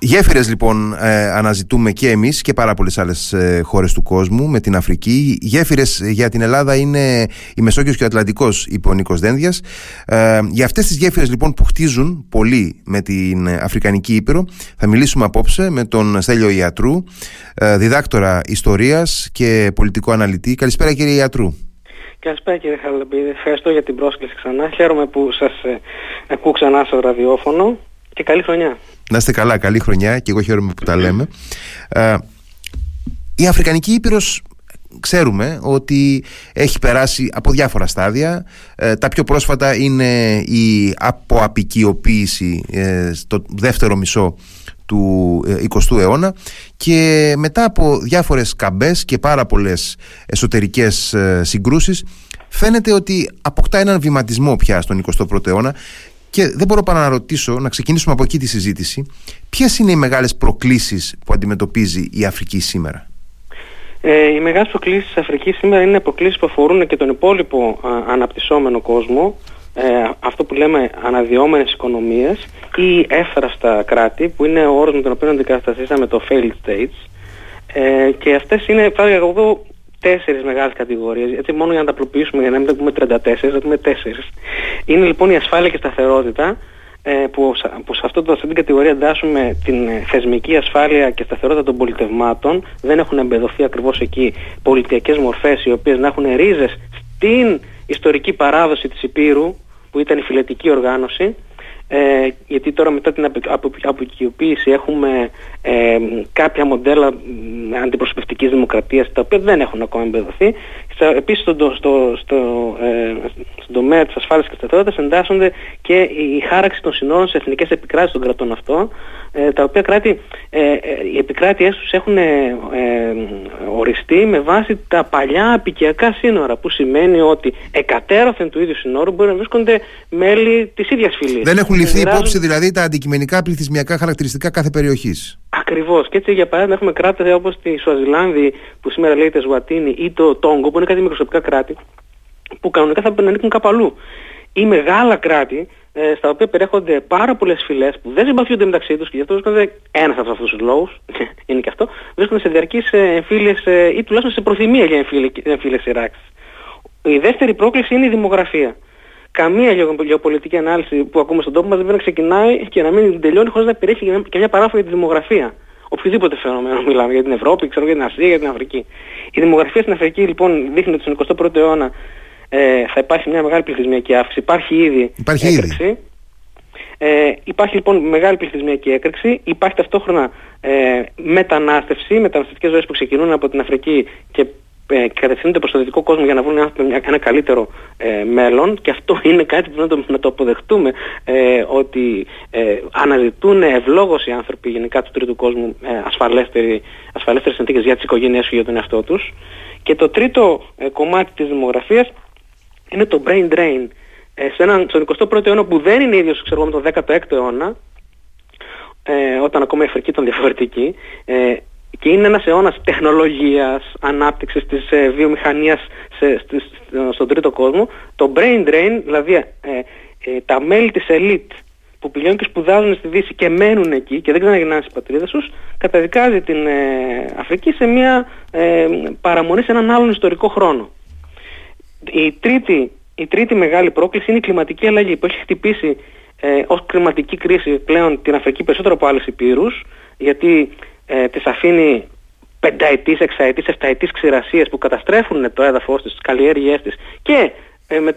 Γέφυρες λοιπόν αναζητούμε και εμείς και πάρα πολλές άλλες χώρες του κόσμου με την Αφρική. Γέφυρες για την Ελλάδα είναι η Μεσόγειος και ο Ατλαντικός, είπε ο Νίκος Δένδιας. Για αυτές τις γέφυρες λοιπόν που χτίζουν πολύ με την Αφρικανική Ήπειρο θα μιλήσουμε απόψε με τον Στέλιο Ιατρού, διδάκτορα ιστορίας και πολιτικό αναλυτή. Καλησπέρα κύριε Ιατρού. Καλησπέρα κύριε Χαραλαμπίδη, ευχαριστώ για την πρόσκληση ξανά. Χαίρομαι που σας ακούω ξανά στο ραδιόφωνο και καλή χρονιά. Να είστε καλά, καλή χρονιά, και εγώ χαίρομαι που τα λέμε. Η Αφρικανική Ήπειρος ξέρουμε ότι έχει περάσει από διάφορα στάδια. Τα πιο πρόσφατα είναι η αποαπικιοποίηση στο δεύτερο μισό του 20ου αιώνα και μετά από διάφορες καμπές και πάρα πολλές εσωτερικές συγκρούσεις φαίνεται ότι αποκτά έναν βηματισμό πια στον 21ο αιώνα. Και δεν μπορώ παρά να ρωτήσω, να ξεκινήσουμε από εκεί τη συζήτηση, ποιες είναι οι μεγάλες προκλήσεις που αντιμετωπίζει η Αφρική σήμερα? Οι μεγάλες προκλήσεις της Αφρικής σήμερα είναι προκλήσεις που αφορούν και τον υπόλοιπο αναπτυσσόμενο κόσμο, αυτό που λέμε αναδυόμενες οικονομίες ή εύθραυστα κράτη, που είναι ο όρος με τον οποίο αντικαταστήσαμε το failed states. Και αυτές είναι, θα έλεγα εγώ, 4 μεγάλες κατηγορίες, γιατί μόνο για να τα απλοποιήσουμε, για να μην τα πούμε 34, θα πούμε 4. Είναι λοιπόν η ασφάλεια και σταθερότητα, που σε αυτή την κατηγορία εντάσσουμε την θεσμική ασφάλεια και σταθερότητα των πολιτευμάτων. Δεν έχουν εμπεδοθεί ακριβώς εκεί πολιτιακές μορφές οι οποίες να έχουν ρίζες στην ιστορική παράδοση της Υπήρου, που ήταν η φιλετική οργάνωση. Γιατί τώρα μετά την αποικιοποίηση έχουμε κάποια μοντέλα αντιπροσωπευτικής δημοκρατίας τα οποία δεν έχουν ακόμα εμπεδοθεί. Επίσης στον τομέα της ασφάλειας και της σταθερότητας εντάσσονται και η χάραξη των συνόρων σε εθνικές επικράτειες των κρατών αυτών, τα οποία κράτη, οι επικράτειές τους έχουν οριστεί με βάση τα παλιά απικιακά σύνορα, που σημαίνει ότι εκατέρωθεν του ίδιου συνόρου μπορεί να βρίσκονται μέλη της ίδιας φυλής. Δεν έχουν ληφθεί υπόψη δηλαδή τα αντικειμενικά πληθυσμιακά χαρακτηριστικά κάθε περιοχής. Ακριβώς. Και έτσι για παράδειγμα έχουμε κράτη όπως τη Σουαζιλάνδη, που σήμερα λέγεται Σουατίνη, ή το Τόγκο, που είναι κάτι μικροσκοπικά κράτη, που κανονικά θα ανήκουν κάπου αλλού. Ή μεγάλα κράτη, στα οποία περιέχονται πάρα πολλές φυλές που δεν συμπαθιούνται μεταξύ τους, και γι' αυτό βρίσκονται, ένας από αυτούς τους λόγους, είναι και αυτό, βρίσκονται σε διαρκείς εμφύλες ή τουλάχιστον σε προθυμία για εμφύλες σειράξεις. Η δεύτερη πρόκληση είναι η δημογραφία. Καμία γεωπολιτική ανάλυση που ακούμε στον τόπο μας δεν πρέπει να ξεκινάει και να μην τελειώνει χωρίς να περιέχει και μια παράφραση για τη δημογραφία. Οποιοδήποτε φαινόμενο μιλάμε, για την Ευρώπη, ξέρω, για την Ασία, για την Αφρική. Η δημογραφία στην Αφρική λοιπόν δείχνει ότι στον 21ο αιώνα θα υπάρχει μια μεγάλη πληθυσμιακή αύξηση. Υπάρχει ήδη έκρηξη. Υπάρχει λοιπόν μεγάλη πληθυσμιακή έκρηξη. Υπάρχει ταυτόχρονα μετανάστευση, μεταναστευτικές ζωές που ξεκινούν από την Αφρική και κατευθύνονται προς το δυτικό κόσμο για να βρουν ένα καλύτερο μέλλον, και αυτό είναι κάτι που πρέπει να το αποδεχτούμε, ότι αναζητούν ευλόγως οι άνθρωποι γενικά του τρίτου κόσμου ασφαλέστερες συνθήκες για τις οικογένειές τους και για τον εαυτό τους. Και το τρίτο κομμάτι της δημογραφίας είναι το brain drain. Στον 21ο αιώνα, που δεν είναι ίδιος ξέρω, με τον 16ο αιώνα, όταν ακόμα η Αφρική ήταν διαφορετική, και είναι ένας αιώνας τεχνολογίας, ανάπτυξης της βιομηχανίας στον τρίτο κόσμο. Το brain drain, δηλαδή τα μέλη της ελίτ που πηγαίνουν και σπουδάζουν στη Δύση και μένουν εκεί και δεν ξαναγυρνάνε στις πατρίδες τους, καταδικάζει την Αφρική σε μια παραμονή σε έναν άλλον ιστορικό χρόνο. Η τρίτη μεγάλη πρόκληση είναι η κλιματική αλλαγή, που έχει χτυπήσει ως κλιματική κρίση πλέον την Αφρική περισσότερο από άλλες υπήρους, γιατί της αφήνει πενταετής, εξαετής, εφταετής ξηρασίες που καταστρέφουν το έδαφος της, τις καλλιέργειές της και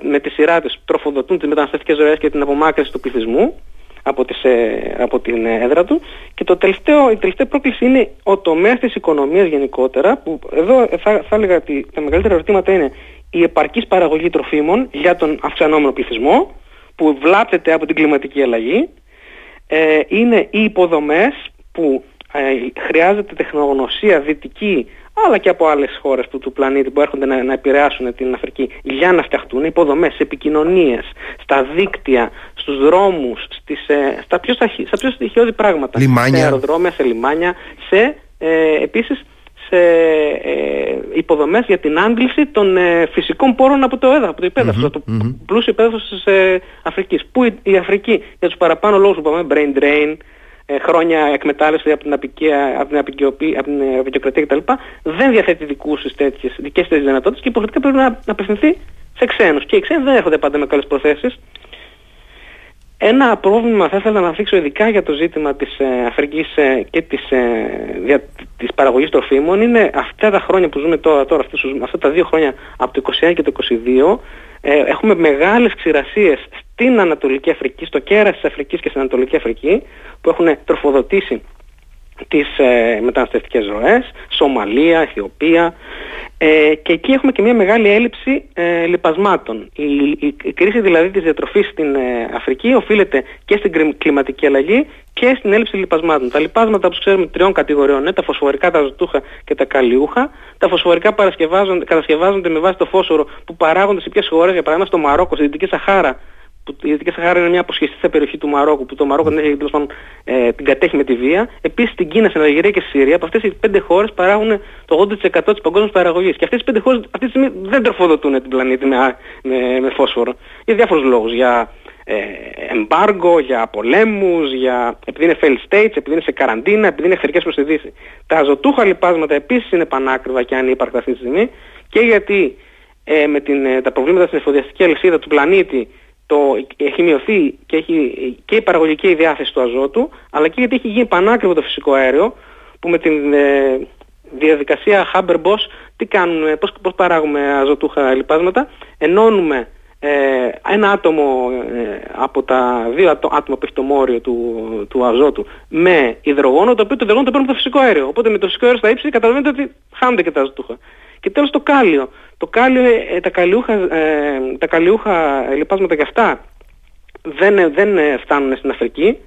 με τη σειρά της τροφοδοτούν τις μεταναστευτικές ζωές και την απομάκρυνση του πληθυσμού από την έδρα του. Και η τελευταία πρόκληση είναι ο τομέας της οικονομίας γενικότερα, που εδώ θα έλεγα ότι τα μεγαλύτερα ερωτήματα είναι η επαρκής παραγωγή τροφίμων για τον αυξανόμενο πληθυσμό, που βλάπτεται από την κλιματική αλλαγή, είναι οι υποδομές που χρειάζεται τεχνογνωσία δυτική αλλά και από άλλες χώρες του πλανήτη που έρχονται να επηρεάσουν την Αφρική για να φτιαχτούν υποδομές, επικοινωνίες, στα δίκτυα, στους δρόμους, στα πιο στοιχειώδη πράγματα, λιμάνια. Σε αεροδρόμια, σε λιμάνια, επίσης σε υποδομές για την άντληση των φυσικών πόρων από το υπέδαφος, από το πλούσιο υπέδαφος της Αφρικής, που η Αφρική για τους παραπάνω λόγους που είπαμε, brain drain, χρόνια εκμετάλλευση από την απεικιοκρατία κτλ. Δεν διαθέτει δικές τέτοιες δυνατότητες και υποχρεωτικά πρέπει να απευθυνθεί σε ξένους. Και οι ξένοι δεν έρχονται πάντα με καλές προθέσεις. Ένα πρόβλημα θα ήθελα να αναδείξω ειδικά για το ζήτημα της Αφρικής και της παραγωγής τροφίμων είναι αυτά τα χρόνια που ζούμε τώρα αυτά τα δύο χρόνια από το 2021 και το 2022 έχουμε μεγάλες ξηρασίες στην Ανατολική Αφρική, στο κέρας της Αφρικής και στην Ανατολική Αφρική που έχουν τροφοδοτήσει τις μεταναστευτικές ροές, Σομαλία, Αιθιοπία και εκεί έχουμε και μια μεγάλη έλλειψη λιπασμάτων. Η κρίση δηλαδή της διατροφής στην Αφρική οφείλεται και στην κλιματική αλλαγή και στην έλλειψη λιπασμάτων. Τα λιπάσματα όπως ξέρουμε τριών κατηγοριών είναι τα φωσφορικά, τα ζωτούχα και τα καλλιούχα. Τα φωσφορικά κατασκευάζονται με βάση το φόσφορο που παράγονται σε ποιες χώρες, για παράδειγμα στο Μαρόκο, στη Δυτική Σαχάρα. Η Δυτική Σαχάρα είναι μια αποσχιστή περιοχή του Μαρόκου που το Μαρόκο την κατέχει με τη βία. Επίσης στην Κίνα, στην Αλγερία και στη Συρία, από αυτές οι πέντε χώρες παράγουν το 80% της παγκόσμιας παραγωγής. Και αυτές οι πέντε χώρες αυτή τη στιγμή δεν τροφοδοτούν την πλανήτη με φόσφορο. Για διάφορους λόγους. Για εμπάργκο, για πολέμους, επειδή είναι failed states, επειδή είναι σε καραντίνα, επειδή είναι εχθρικές προς τη Δύση. Τα ζωτούχα λιπάσματα επίσης είναι πανάκριβα και ανύπαρκτα αυτή τη στιγμή. Και γιατί τα προβλήματα στην εφοδιαστική αλυσίδα του πλανήτη. Έχει μειωθεί και, και η παραγωγική η διάθεση του αζότου, αλλά και γιατί έχει γίνει πανάκριβο το φυσικό αέριο, που με την διαδικασία Haber-Boss, τι κάνουμε, πώς παράγουμε αζωτούχα λιπάσματα, ενώνουμε ένα άτομο από τα δύο άτομα που έχει το μόριο του αζότου με υδρογόνο, το οποίο το υδρογόνο το παίρνουμε από το φυσικό αέριο. Οπότε με το φυσικό αέριο στα ύψη καταλαβαίνετε ότι χάνονται και τα αζωτούχα. Και τέλος το κάλιο. Τα καλλιούχα λιπάσματα και αυτά δεν φτάνουν στην Αφρική.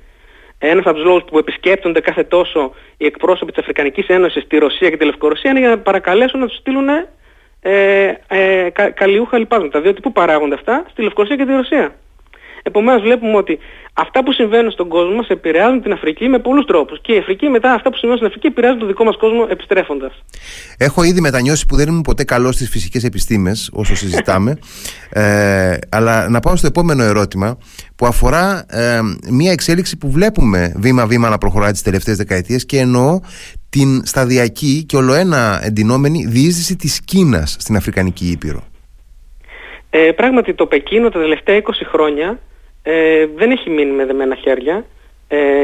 Ένας από τους λόγους που επισκέπτονται κάθε τόσο οι εκπρόσωποι της Αφρικανικής Ένωσης στη Ρωσία και τη Λευκορωσία είναι για να παρακαλέσουν να τους στείλουν καλλιούχα λιπάσματα. Διότι πού παράγονται αυτά? Στη Λευκορωσία και τη Ρωσία. Επομένως βλέπουμε ότι αυτά που συμβαίνουν στον κόσμο μας επηρεάζουν την Αφρική με πολλούς τρόπους. Και η Αφρική μετά αυτά που συμβαίνουν στην Αφρική επηρεάζουν τον δικό μας κόσμο επιστρέφοντας. Έχω ήδη μετανιώσει που δεν ήμουν ποτέ καλός στις φυσικές επιστήμες όσο συζητάμε. Αλλά να πάω στο επόμενο ερώτημα που αφορά μια εξέλιξη που βλέπουμε βήμα-βήμα να προχωράει τις τελευταίες δεκαετίες και εννοώ την σταδιακή και ολοένα εντυνόμενη διείσδυση της Κίνας στην Αφρικανική Ήπειρο. Πράγματι το Πεκίνο τα τελευταία 20 χρόνια δεν έχει μείνει με δεμένα χέρια.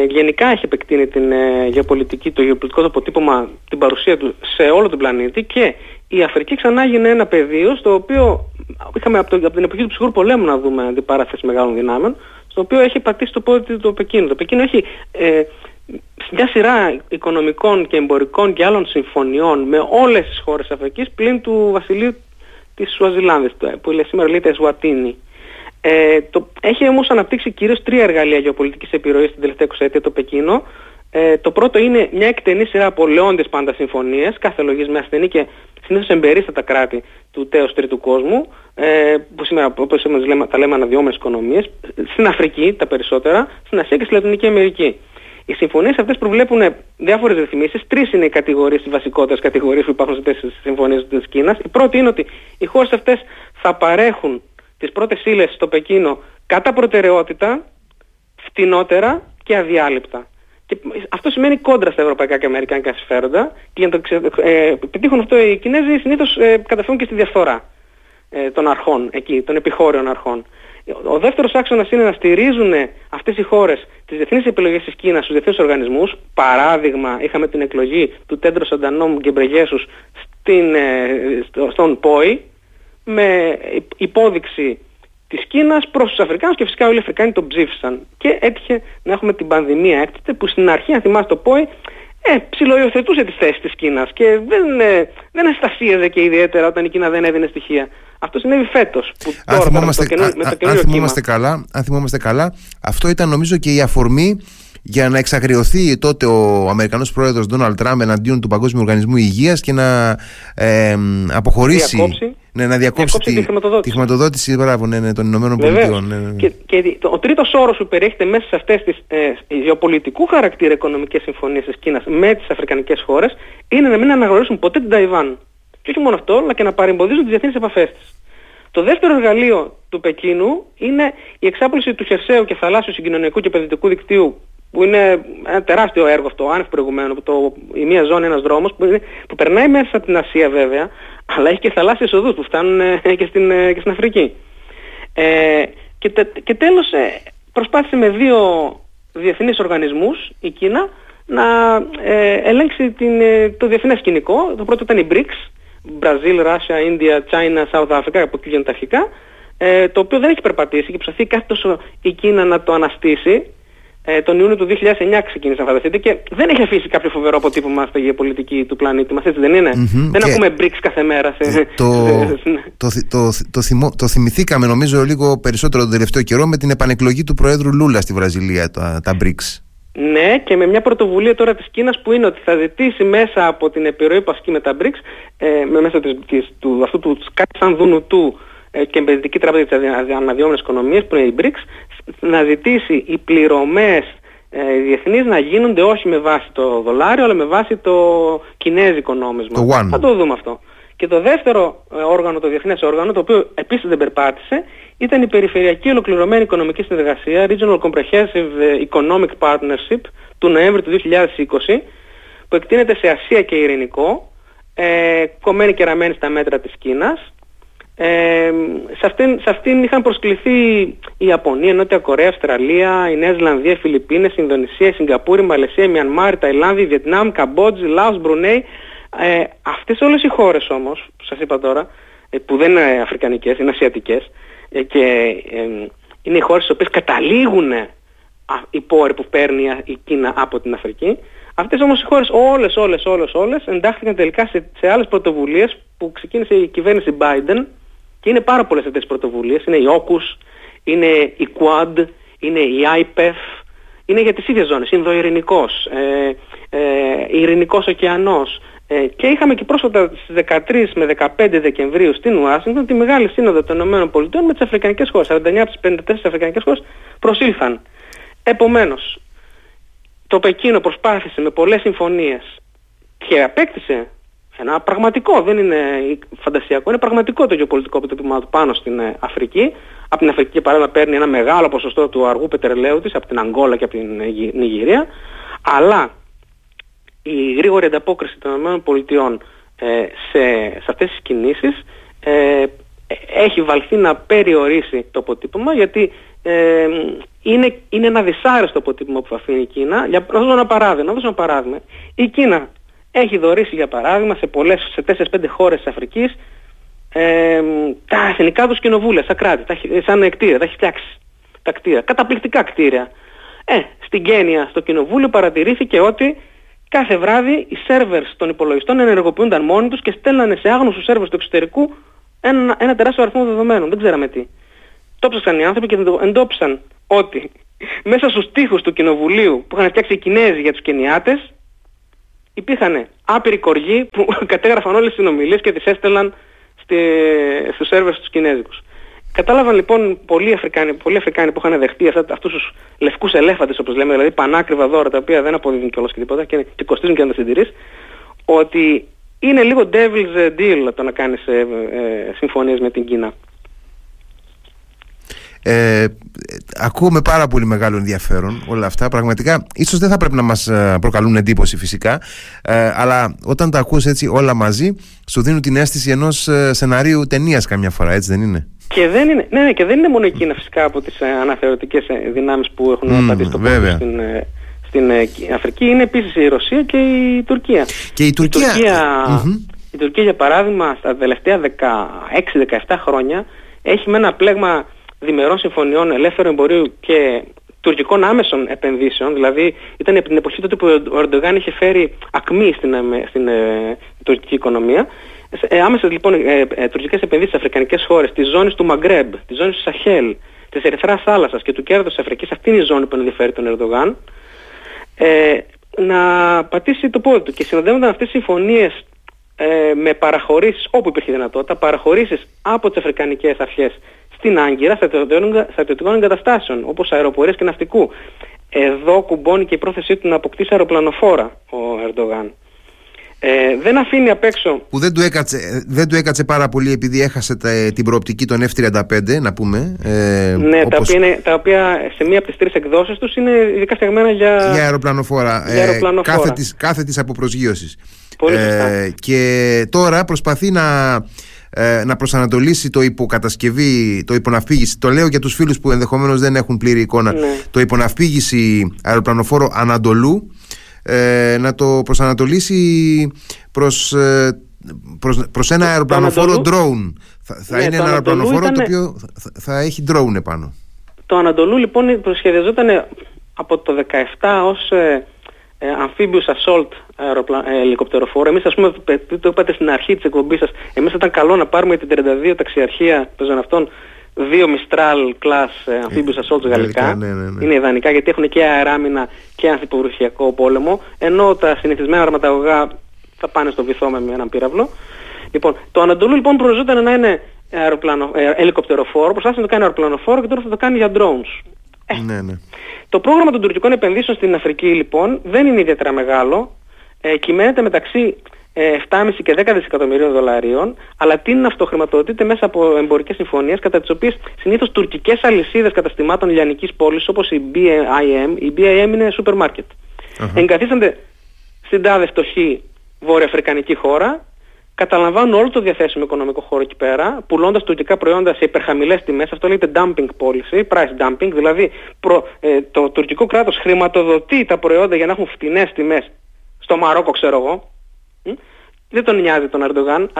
Γενικά έχει επεκτείνει την γεωπολιτική, το γεωπολιτικό αποτύπωμα, την παρουσία του σε όλο τον πλανήτη και η Αφρική ξανά έγινε ένα πεδίο στο οποίο είχαμε από την εποχή του ψυχρού πολέμου να δούμε αντιπαράθεση μεγάλων δυνάμεων, στο οποίο έχει πατήσει το πόδι του Πεκίνο. Το Πεκίνο έχει μια σειρά οικονομικών και εμπορικών και άλλων συμφωνιών με όλες τις χώρες της Αφρικής πλην του βασιλείου της Σουαζιλάνδης, που σήμερα λέγεται Εσουατίνη. Έχει όμως αναπτύξει κυρίως τρία εργαλεία γεωπολιτικής επιρροής την τελευταία 20 ετία το Πεκίνο. Το πρώτο είναι μια εκτενή σειρά από λεόντες πάντα συμφωνίες, κάθε λογής με ασθενή και συνήθως εμπερίστατα κράτη του τέως τρίτου κόσμου, που σήμερα όπως τα λέμε αναδυόμενες οικονομίες, στην Αφρική τα περισσότερα, στην Ασία και στη Λατινική Αμερική. Οι συμφωνίες αυτές προβλέπουν διάφορες ρυθμίσεις. Τρεις είναι οι κατηγορίες, οι βασικότερες κατηγορίες που υπάρχουν σε αυτές τις συμφωνίες της Κίνας. Η πρώτη είναι ότι οι χώρες αυτές θα παρέχουν τις πρώτες ύλες στο Πεκίνο κατά προτεραιότητα, φτηνότερα και αδιάλειπτα. Και αυτό σημαίνει κόντρα στα ευρωπαϊκά και αμερικάνικα συμφέροντα και για να το επιτύχουν αυτό οι Κινέζοι συνήθως καταφύγουν και στη διαφθορά των αρχών, εκεί, των επιχώριων αρχών. Ο δεύτερος άξονας είναι να στηρίζουν αυτές οι χώρες τις διεθνείς επιλογές της Κίνας στους διεθνείς οργανισμούς. Παράδειγμα, είχαμε την εκλογή του Τέντρο Σαντανόμ Γκεμπρεγέσους στον ΠΟΗ με υπόδειξη της Κίνας προς τους Αφρικάνους και φυσικά όλοι οι Αφρικάνοι τον ψήφισαν. Και έτυχε να έχουμε την πανδημία έκτοτε που στην αρχή, αν θυμάστε, το ΠΟΗ ψιλοϊοθετούσε τις θέσεις της Κίνας και δεν αστασίαζε και ιδιαίτερα όταν η Κίνα δεν έδινε στοιχεία. Αυτό συνέβη φέτος. Αν θυμόμαστε καλά, αυτό ήταν νομίζω και η αφορμή για να εξαγριωθεί τότε ο Αμερικανός πρόεδρος Ντόναλτ Τραμπ εναντίον του Παγκόσμιου Οργανισμού Υγείας και να αποχωρήσει. Να διακόψει τη χρηματοδότηση των Ηνωμένων Πολιτειών. Και ο τρίτος όρος που περιέχεται μέσα σε αυτές τις γεωπολιτικού χαρακτήρα οικονομικές συμφωνίες της Κίνας με τις αφρικανικές χώρες είναι να μην αναγνωρίσουν ποτέ την Ταϊβάν. Και όχι μόνο αυτό, αλλά και να παρεμποδίζουν τις διεθνείς επαφές της. Το δεύτερο εργαλείο του Πεκίνου είναι η εξάπλωση του χερσαίου και θαλάσσιου συγκοινωνικού και επενδυτικού δικτύου που είναι ένα τεράστιο έργο αυτό, άνευ προηγουμένου, η μία ζώνη, ένας δρόμος που περνάει μέσα από την Ασία βέβαια, αλλά έχει και θαλάσσιες οδούς που φτάνουν και στην Αφρική. Και τέλος, προσπάθησε με δύο διεθνείς οργανισμούς η Κίνα να ελέγξει το διεθνές σκηνικό. Το πρώτο ήταν οι BRICS, Brazil, Russia, India, China, South Africa, που πήγαινε τα αρχικά, το οποίο δεν έχει περπατήσει και ψαθεί κάθε τόσο η Κίνα να το αναστήσει. Τον Ιούνιο του 2009 ξεκίνησε, να φανταστείτε, και δεν έχει αφήσει κάποιο φοβερό αποτύπωμα στα γεωπολιτική του πλανήτη μας, έτσι δεν είναι? Δεν ακούμε BRICS κάθε μέρα. Το θυμηθήκαμε νομίζω λίγο περισσότερο τον τελευταίο καιρό με την επανεκλογή του Προέδρου Λούλα στη Βραζιλία, τα BRICS. Ναι, και με μια πρωτοβουλία τώρα της Κίνας που είναι ότι θα ζητήσει μέσα από την επιρροή που ασκεί με τα BRICS, μέσα αυτού του κάτι σαν δούνου του και επενδυτική τράπεζα της αναδυόμενης οικονομίας που είναι η BRICS, να ζητήσει οι πληρωμές διεθνείς να γίνονται όχι με βάση το δολάριο αλλά με βάση το κινέζικο νόμισμα. Θα το δούμε αυτό. Και το δεύτερο όργανο, το διεθνές όργανο, το οποίο επίσης δεν περπάτησε, ήταν η Περιφερειακή Ολοκληρωμένη Οικονομική Συνεργασία, Regional Comprehensive Economic Partnership, του Νοέμβρη του 2020, που εκτείνεται σε Ασία και Ειρηνικό, κομμένη και ραμμένη στα μέτρα της Κίνας. Σε αυτήν είχαν προσκληθεί η Ιαπωνία, η Νότια Κορέα, η Αυστραλία, η Νέα Ζηλανδία, οι Φιλιππίνες, η Ινδονησία, η Σιγκαπούρη, η Μαλαισία, η Μιανμάρ, η Ταϊλάνδη, η Βιετνάμ, Καμπότζη, Λάος, Μπρουνέι. Αυτές όλες οι χώρες όμως, που σας είπα τώρα, που δεν είναι αφρικανικές, είναι ασιατικές, και είναι οι χώρες στις οποίες καταλήγουν οι πόροι που παίρνει η Κίνα από την Αφρική. Αυτές όμως οι χώρες όλες εντάχθηκαν τελικά σε άλλες πρωτοβουλίες που ξεκίνησε η κυβέρνηση Μπάιντεν. Και είναι πάρα πολλές αυτές τις πρωτοβουλίες. Είναι οι όκους, είναι η Quad, είναι η IPEF, είναι για τις ίδιες ζώνες, Ινδοειρηνικός, Ειρηνικός ωκεανός. Και είχαμε και πρόσφατα στις 13 με 15 Δεκεμβρίου στην Ουάσιγκτον τη Μεγάλη Σύνοδο των ΗΠΑ με τις αφρικανικές χώρες. 49 από τις 54 αφρικανικές χώρες προσήλθαν. Επομένως, το Πεκίνο προσπάθησε με πολλές συμφωνίες και απέκτησε ένα πραγματικό, δεν είναι φαντασιακό, είναι πραγματικό το γεωπολιτικό αποτύπωμα πάνω στην Αφρική. Από την Αφρική παράδειγμα παίρνει ένα μεγάλο ποσοστό του αργού πετρελαίου της από την Αγγόλα και από την Νιγηρία. Αλλά η γρήγορη ανταπόκριση των ΗΠΑ σε αυτές τις κινήσεις έχει βαλθεί να περιορίσει το αποτύπωμα, γιατί είναι ένα δυσάρεστο αποτύπωμα που αφήνει η Κίνα. Για να δώσω ένα παράδειγμα, η Κίνα έχει δωρήσει για παράδειγμα σε 4-5 χώρες της Αφρικής τα εθνικά τους κοινοβούλια, σαν κράτη, σαν κτίρια, τα έχει φτιάξει τα κτίρια, καταπληκτικά κτίρια. Στην Κένια, στο κοινοβούλιο παρατηρήθηκε ότι κάθε βράδυ οι σερβερς των υπολογιστών ενεργοποιούνταν μόνοι τους και στέλνανε σε άγνωστους σερβερς του εξωτερικού ένα τεράστιο αριθμό δεδομένων, δεν ξέραμε τι. Το ψάξαν οι άνθρωποι και εντόπισαν ότι μέσα στους τοίχους του κοινοβουλίου που είχαν φτιάξει οι Κινέζοι για τους Κενιάτες υπήρχαν άπειροι κοργοί που κατέγραφαν όλες τις συνομιλίες και τις έστελναν στους σερβερς τους Κινέζικους. Κατάλαβαν λοιπόν πολλοί Αφρικάνοι που είχαν δεχτεί αυτούς τους λευκούς ελέφαντες, όπως λέμε, δηλαδή πανάκριβα δώρα τα οποία δεν αποδίδουν κιόλας και τίποτα και κοστίζουν και να τα συντηρείς, ότι είναι λίγο devil's deal το να κάνεις συμφωνίες με την Κίνα. Ακούω με πάρα πολύ μεγάλο ενδιαφέρον όλα αυτά. Πραγματικά, ίσως δεν θα πρέπει να μας προκαλούν εντύπωση φυσικά, αλλά όταν τα ακούς έτσι όλα μαζί, σου δίνουν την αίσθηση ενός σεναρίου ταινίας καμιά φορά, έτσι δεν είναι? Και δεν είναι μόνο η Κίνα φυσικά από τις αναθεωρητικές δυνάμεις που έχουν απαντήσει το πόδι στην Αφρική. Είναι επίσης η Ρωσία και η Τουρκία. Η Τουρκία για παράδειγμα στα τελευταία 16-17 χρόνια έχει με ένα πλέγμα διμερών συμφωνιών ελεύθερου εμπορίου και τουρκικών άμεσων επενδύσεων. Δηλαδή ήταν από την εποχή τότε που ο Ερντογάν είχε φέρει ακμή στην τουρκική οικονομία. Άμεσες λοιπόν τουρκικές επενδύσεις στις αφρικανικές χώρες, της ζώνης του Μαγκρέμπ, της ζώνης του Σαχέλ, της Ερυθράς Θάλασσας και του κέρατος της Αφρικής, αυτή είναι η ζώνη που ενδιαφέρει τον Ερντογάν, να πατήσει το πόδι του. Και συνοδεύονταν αυτές τις συμφωνίες με παραχωρήσεις όπου υπήρχε δυνατότητα, παραχωρήσεις από τις αφρικανικές αρχές στην Άγκυρα, στρατιωτικών εγκαταστάσεων όπως αεροπορίας και ναυτικού. Εδώ κουμπώνει και η πρόθεσή του να αποκτήσει αεροπλανοφόρα ο Ερντογάν. Δεν αφήνει απ' έξω. Που δεν του έκατσε πάρα πολύ επειδή έχασε την προοπτική των F-35, να πούμε. Ναι, όπως... τα οποία σε μία από τις τρεις εκδόσεις τους είναι ειδικά στεγμένα για αεροπλανοφόρα. Κάθε της αποπροσγείωσης. Πολύ και τώρα προσπαθεί να προσανατολίσει το υποκατασκευή, το υποναυπήγηση. Το λέω για τους φίλους που ενδεχομένως δεν έχουν πλήρη εικόνα. Ναι. Το υποναυπήγηση αεροπλανοφόρο Ανατολού. Να το προσανατολίσει προς ένα αεροπλανοφόρο drone. Θα είναι ένα αεροπλανοφόρο το οποίο θα έχει drone επάνω. Το Ανατολού λοιπόν προσχεδιαζόταν από το 17 ως amphibious assault ελικοπτεροφόρο. Εμείς, ας πούμε, το είπατε στην αρχή της εκπομπής σας, εμείς ήταν καλό να πάρουμε την 32 ταξιαρχία των αυτών, δύο Mistral class amphibious assault γαλλικά, ναι. Είναι ιδανικά γιατί έχουν και αεράμινα και ανθυποβρυχιακό πόλεμο, ενώ τα συνηθισμένα αρματαγωγά θα πάνε στο βυθό με έναν πύραυλο. Λοιπόν, το Ανατολού λοιπόν προοριζόταν να είναι ελικοπτεροφόρο, προσπάθησε να το κάνει αεροπλανοφόρο και τώρα θα το κάνει για drones. Ναι. Το πρόγραμμα των τουρκικών επενδύσεων στην Αφρική λοιπόν δεν είναι ιδιαίτερα μεγάλο, κυμαίνεται μεταξύ 7,5 και 10 δισεκατομμυρίων δολαρίων, αλλά τείνει να αυτοχρηματοδοτείται μέσα από εμπορικές συμφωνίες, κατά τις οποίες συνήθως τουρκικές αλυσίδες καταστημάτων λιανικής πώλησης, όπως η BIM, η BIM είναι σούπερ μάρκετ, εγκαθίστανται στην τάδε φτωχή βορειοαφρικανική χώρα, καταλαμβάνουν όλο το διαθέσιμο οικονομικό χώρο εκεί πέρα, πουλώντας τουρκικά προϊόντα σε υπερχαμηλές τιμές. Αυτό λέγεται dumping policy, price dumping, δηλαδή το τουρκικό κράτος χρηματοδοτεί τα προϊόντα για να έχουν φτηνές τιμές στο Μαρόκο, ξέρω εγώ. Δεν τον νοιάζει τον Ερντογάν,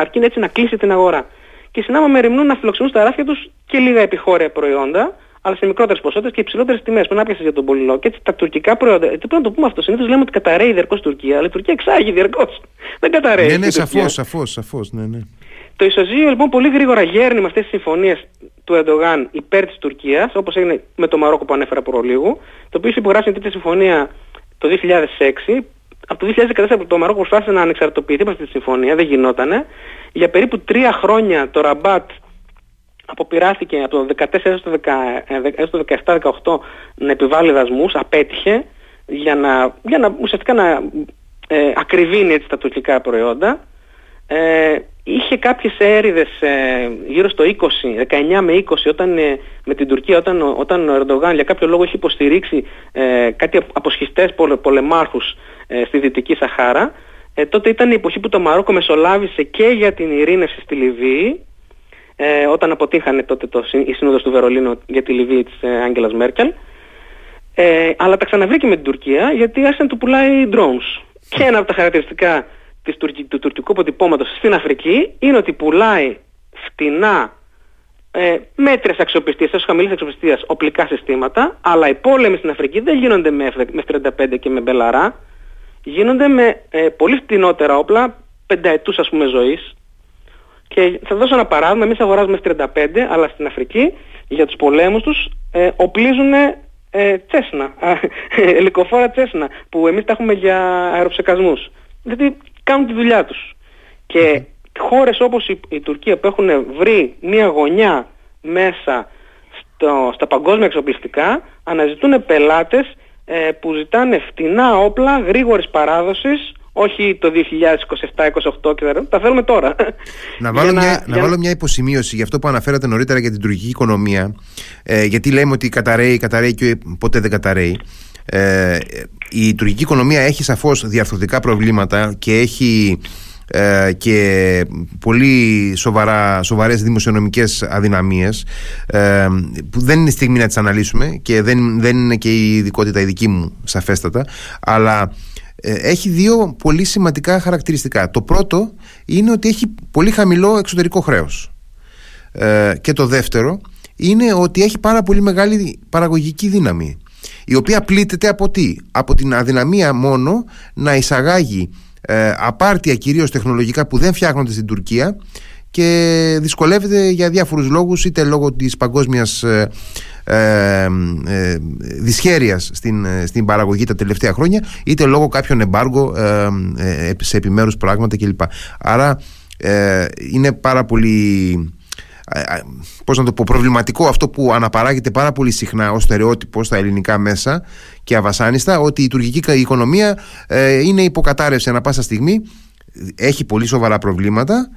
αρκεί έτσι να κλείσει την αγορά. Και συνάμα μεριμνούν να φιλοξενούν στα ράφια τους και λίγα επιχώρια προϊόντα, αλλά σε μικρότερες ποσότητες και υψηλότερες τιμές. Πριν άπιασες για τον Πολυλό, και έτσι τα τουρκικά προϊόντα. Πρέπει να το πούμε αυτό. Συνήθως λέμε ότι καταραίει διαρκώς η Τουρκία, αλλά η Τουρκία εξάγει διαρκώς. Δεν καταραίει. Ναι, σαφώς. Ναι. Το ισοζύγιο λοιπόν πολύ γρήγορα γέρνει με αυτές τις συμφωνίες του Ερντογάν υπέρ της Τουρκίας, όπως έγινε με το Μαρόκο που ανέφερα προλίγου, το οποίο υπογράφει την τρίτη συμφωνία το 2006. Από το 2014 που το Μαρόκο προσπάθησε να ανεξαρτοποιηθεί από αυτή τη συμφωνία, δεν γινότανε. Για περίπου 3 χρόνια το Ραμπάτ αποπειράθηκε από το 2014 έως το 2017-2018 να επιβάλλει δασμούς, απέτυχε για να ουσιαστικά να ακριβίνει έτσι τα τουρκικά προϊόντα. Είχε κάποιες έρηδες γύρω στο 20, 19 με 20 με την Τουρκία, όταν ο Ερντογάν για κάποιο λόγο είχε υποστηρίξει κάτι αποσχιστές πολεμάρχους στη Δυτική Σαχάρα. Τότε ήταν η εποχή που το Μαρόκο μεσολάβησε και για την ειρήνευση στη Λιβύη, όταν αποτύχανε τότε η Σύνοδος του Βερολίνου για τη Λιβύη της Άγγελας Μέρκελ, αλλά τα ξαναβρήκε με την Τουρκία γιατί άρχισε να του πουλάει drones. Και ένα από τα χαρακτηριστικά του τουρκικού αποτυπώματος στην Αφρική είναι ότι πουλάει φτηνά, μέτρες αξιοπιστίας, έως χαμηλής αξιοπιστίας οπλικά συστήματα, αλλά οι πόλεμοι στην Αφρική δεν γίνονται με F-35 και με μπελαρά, γίνονται με πολύ φτηνότερα όπλα, πενταετούς ας πούμε ζωής. Και θα δώσω ένα παράδειγμα, εμείς αγοράζουμε F-35, αλλά στην Αφρική για τους πολέμους τους οπλίζουν τσέσνα, ελικοφόρα τσέσνα, που εμείς τα έχουμε για αεροψεκασμούς. Δηλαδή κάνουν τη δουλειά τους. Και χώρες όπως η Τουρκία που έχουν βρει μια γωνιά μέσα στα παγκόσμια εξοπλιστικά αναζητούν πελάτες που ζητάνε φτηνά όπλα γρήγορης παράδοσης, όχι το 2027-2028 κτλ. Τα θέλουμε τώρα. Να βάλω μια υποσημείωση για αυτό που αναφέρατε νωρίτερα για την τουρκική οικονομία, γιατί λέμε ότι καταραίει και ποτέ δεν καταραίει. Η τουρκική οικονομία έχει σαφώς διαρθρωτικά προβλήματα και έχει και πολύ σοβαρές δημοσιονομικές αδυναμίες, που δεν είναι στιγμή να τις αναλύσουμε και δεν είναι και η ειδικότητα η δική μου σαφέστατα, αλλά έχει δύο πολύ σημαντικά χαρακτηριστικά. Το πρώτο είναι ότι έχει πολύ χαμηλό εξωτερικό χρέος, και το δεύτερο είναι ότι έχει πάρα πολύ μεγάλη παραγωγική δύναμη, η οποία πλήττεται από τι? Από την αδυναμία μόνο να εισαγάγει απάρτια κυρίως τεχνολογικά που δεν φτιάχνονται στην Τουρκία, και δυσκολεύεται για διάφορους λόγους, είτε λόγω της παγκόσμιας δυσχέρειας στην παραγωγή τα τελευταία χρόνια, είτε λόγω κάποιων εμπάργων σε επιμέρους πράγματα κλπ. Άρα είναι πάρα πολύ πώς να το πω, προβληματικό αυτό που αναπαράγεται πάρα πολύ συχνά ως στερεότυπο στα ελληνικά μέσα και αβασάνιστα, ότι η τουρκική οικονομία είναι υποκατάρρευση ανά πάσα στιγμή, έχει πολύ σοβαρά προβλήματα,